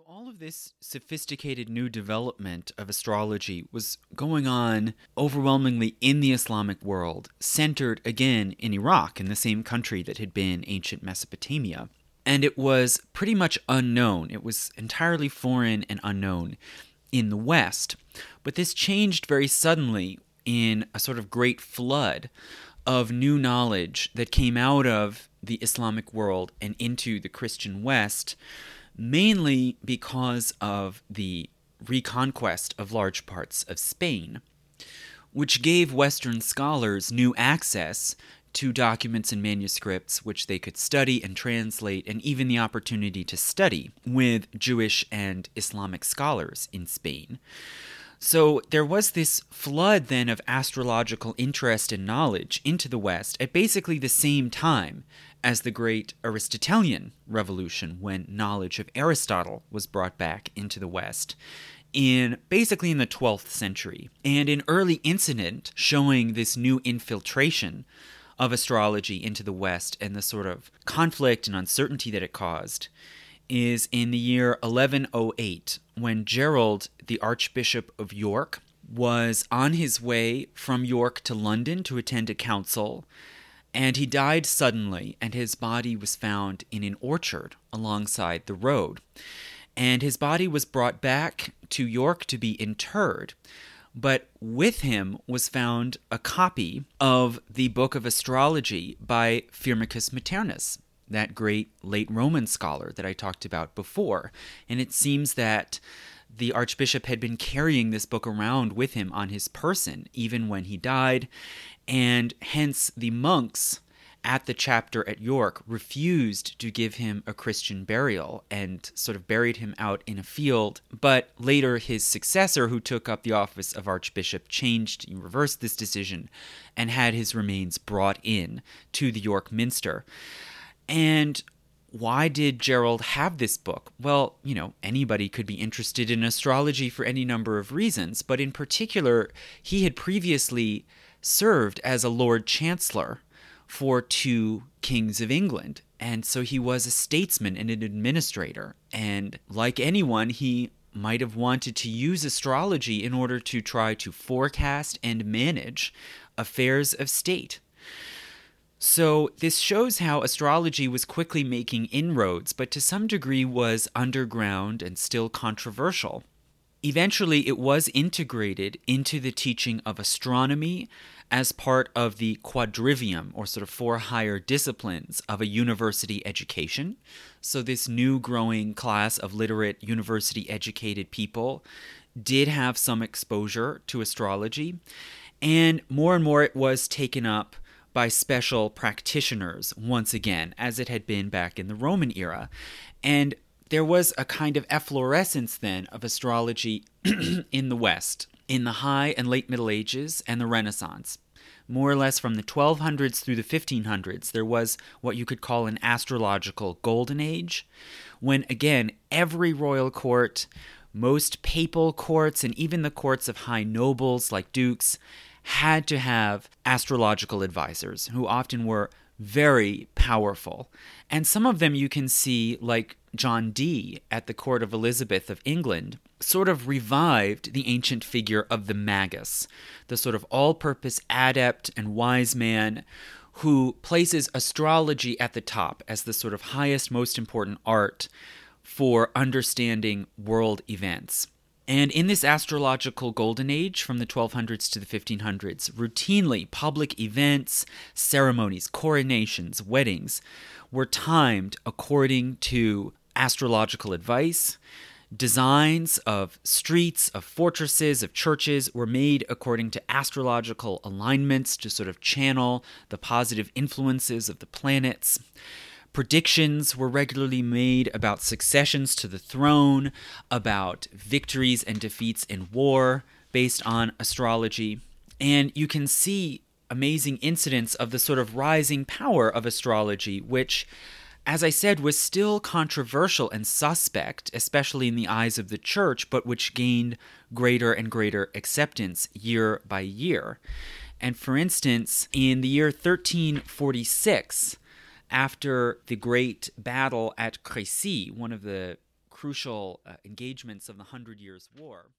So all of this sophisticated new development of astrology was going on overwhelmingly in the Islamic world, centered again in Iraq, in the same country that had been ancient Mesopotamia. And it was pretty much unknown. It was entirely foreign and unknown in the West. But this changed very suddenly in a sort of great flood of new knowledge that came out of the Islamic world and into the Christian West, mainly because of the reconquest of large parts of Spain, which gave Western scholars new access to documents and manuscripts which they could study and translate, and even the opportunity to study with Jewish and Islamic scholars in Spain. So there was this flood then of astrological interest and knowledge into the West at basically the same time as the great Aristotelian revolution, when knowledge of Aristotle was brought back into the West, basically in the 12th century. And an early incident showing this new infiltration of astrology into the West and the sort of conflict and uncertainty that it caused is in the year 1108, when Gerald, the Archbishop of York, was on his way from York to London to attend a council, and he died suddenly, and his body was found in an orchard alongside the road. And his body was brought back to York to be interred, but with him was found a copy of the Book of Astrology by Firmicus Maternus, that great late Roman scholar that I talked about before. And it seems that the Archbishop had been carrying this book around with him on his person, even when he died, and hence the monks at the chapter at York refused to give him a Christian burial and sort of buried him out in a field. But later his successor, who took up the office of Archbishop, reversed this decision and had his remains brought in to the York Minster. And why did Gerald have this book? Well, anybody could be interested in astrology for any number of reasons, but in particular, he had previously served as a Lord Chancellor for two kings of England. And so he was a statesman and an administrator. And like anyone, he might have wanted to use astrology in order to try to forecast and manage affairs of state. So this shows how astrology was quickly making inroads, but to some degree was underground and still controversial. Eventually, it was integrated into the teaching of astronomy as part of the quadrivium, or sort of four higher disciplines of a university education. So this new growing class of literate, university-educated people did have some exposure to astrology, and more it was taken up by special practitioners once again, as it had been back in the Roman era. And there was a kind of efflorescence then of astrology in the West, in the High and Late Middle Ages and the Renaissance. More or less from the 1200s through the 1500s, there was what you could call an astrological golden age, when again, every royal court, most papal courts, and even the courts of high nobles like dukes had to have astrological advisors who often were very powerful. And some of them you can see, like John Dee at the court of Elizabeth of England, sort of revived the ancient figure of the magus, the sort of all-purpose adept and wise man who places astrology at the top as the sort of highest, most important art for understanding world events. And in this astrological golden age, from the 1200s to the 1500s, routinely public events, ceremonies, coronations, weddings were timed according to astrological advice. Designs of streets, of fortresses, of churches were made according to astrological alignments to sort of channel the positive influences of the planets. Predictions were regularly made about successions to the throne, about victories and defeats in war based on astrology. And you can see amazing incidents of the sort of rising power of astrology, which, as I said, was still controversial and suspect, especially in the eyes of the church, but which gained greater and greater acceptance year by year. And for instance, in the year 1346, after the great battle at Crécy, one of the crucial engagements of the Hundred Years' War.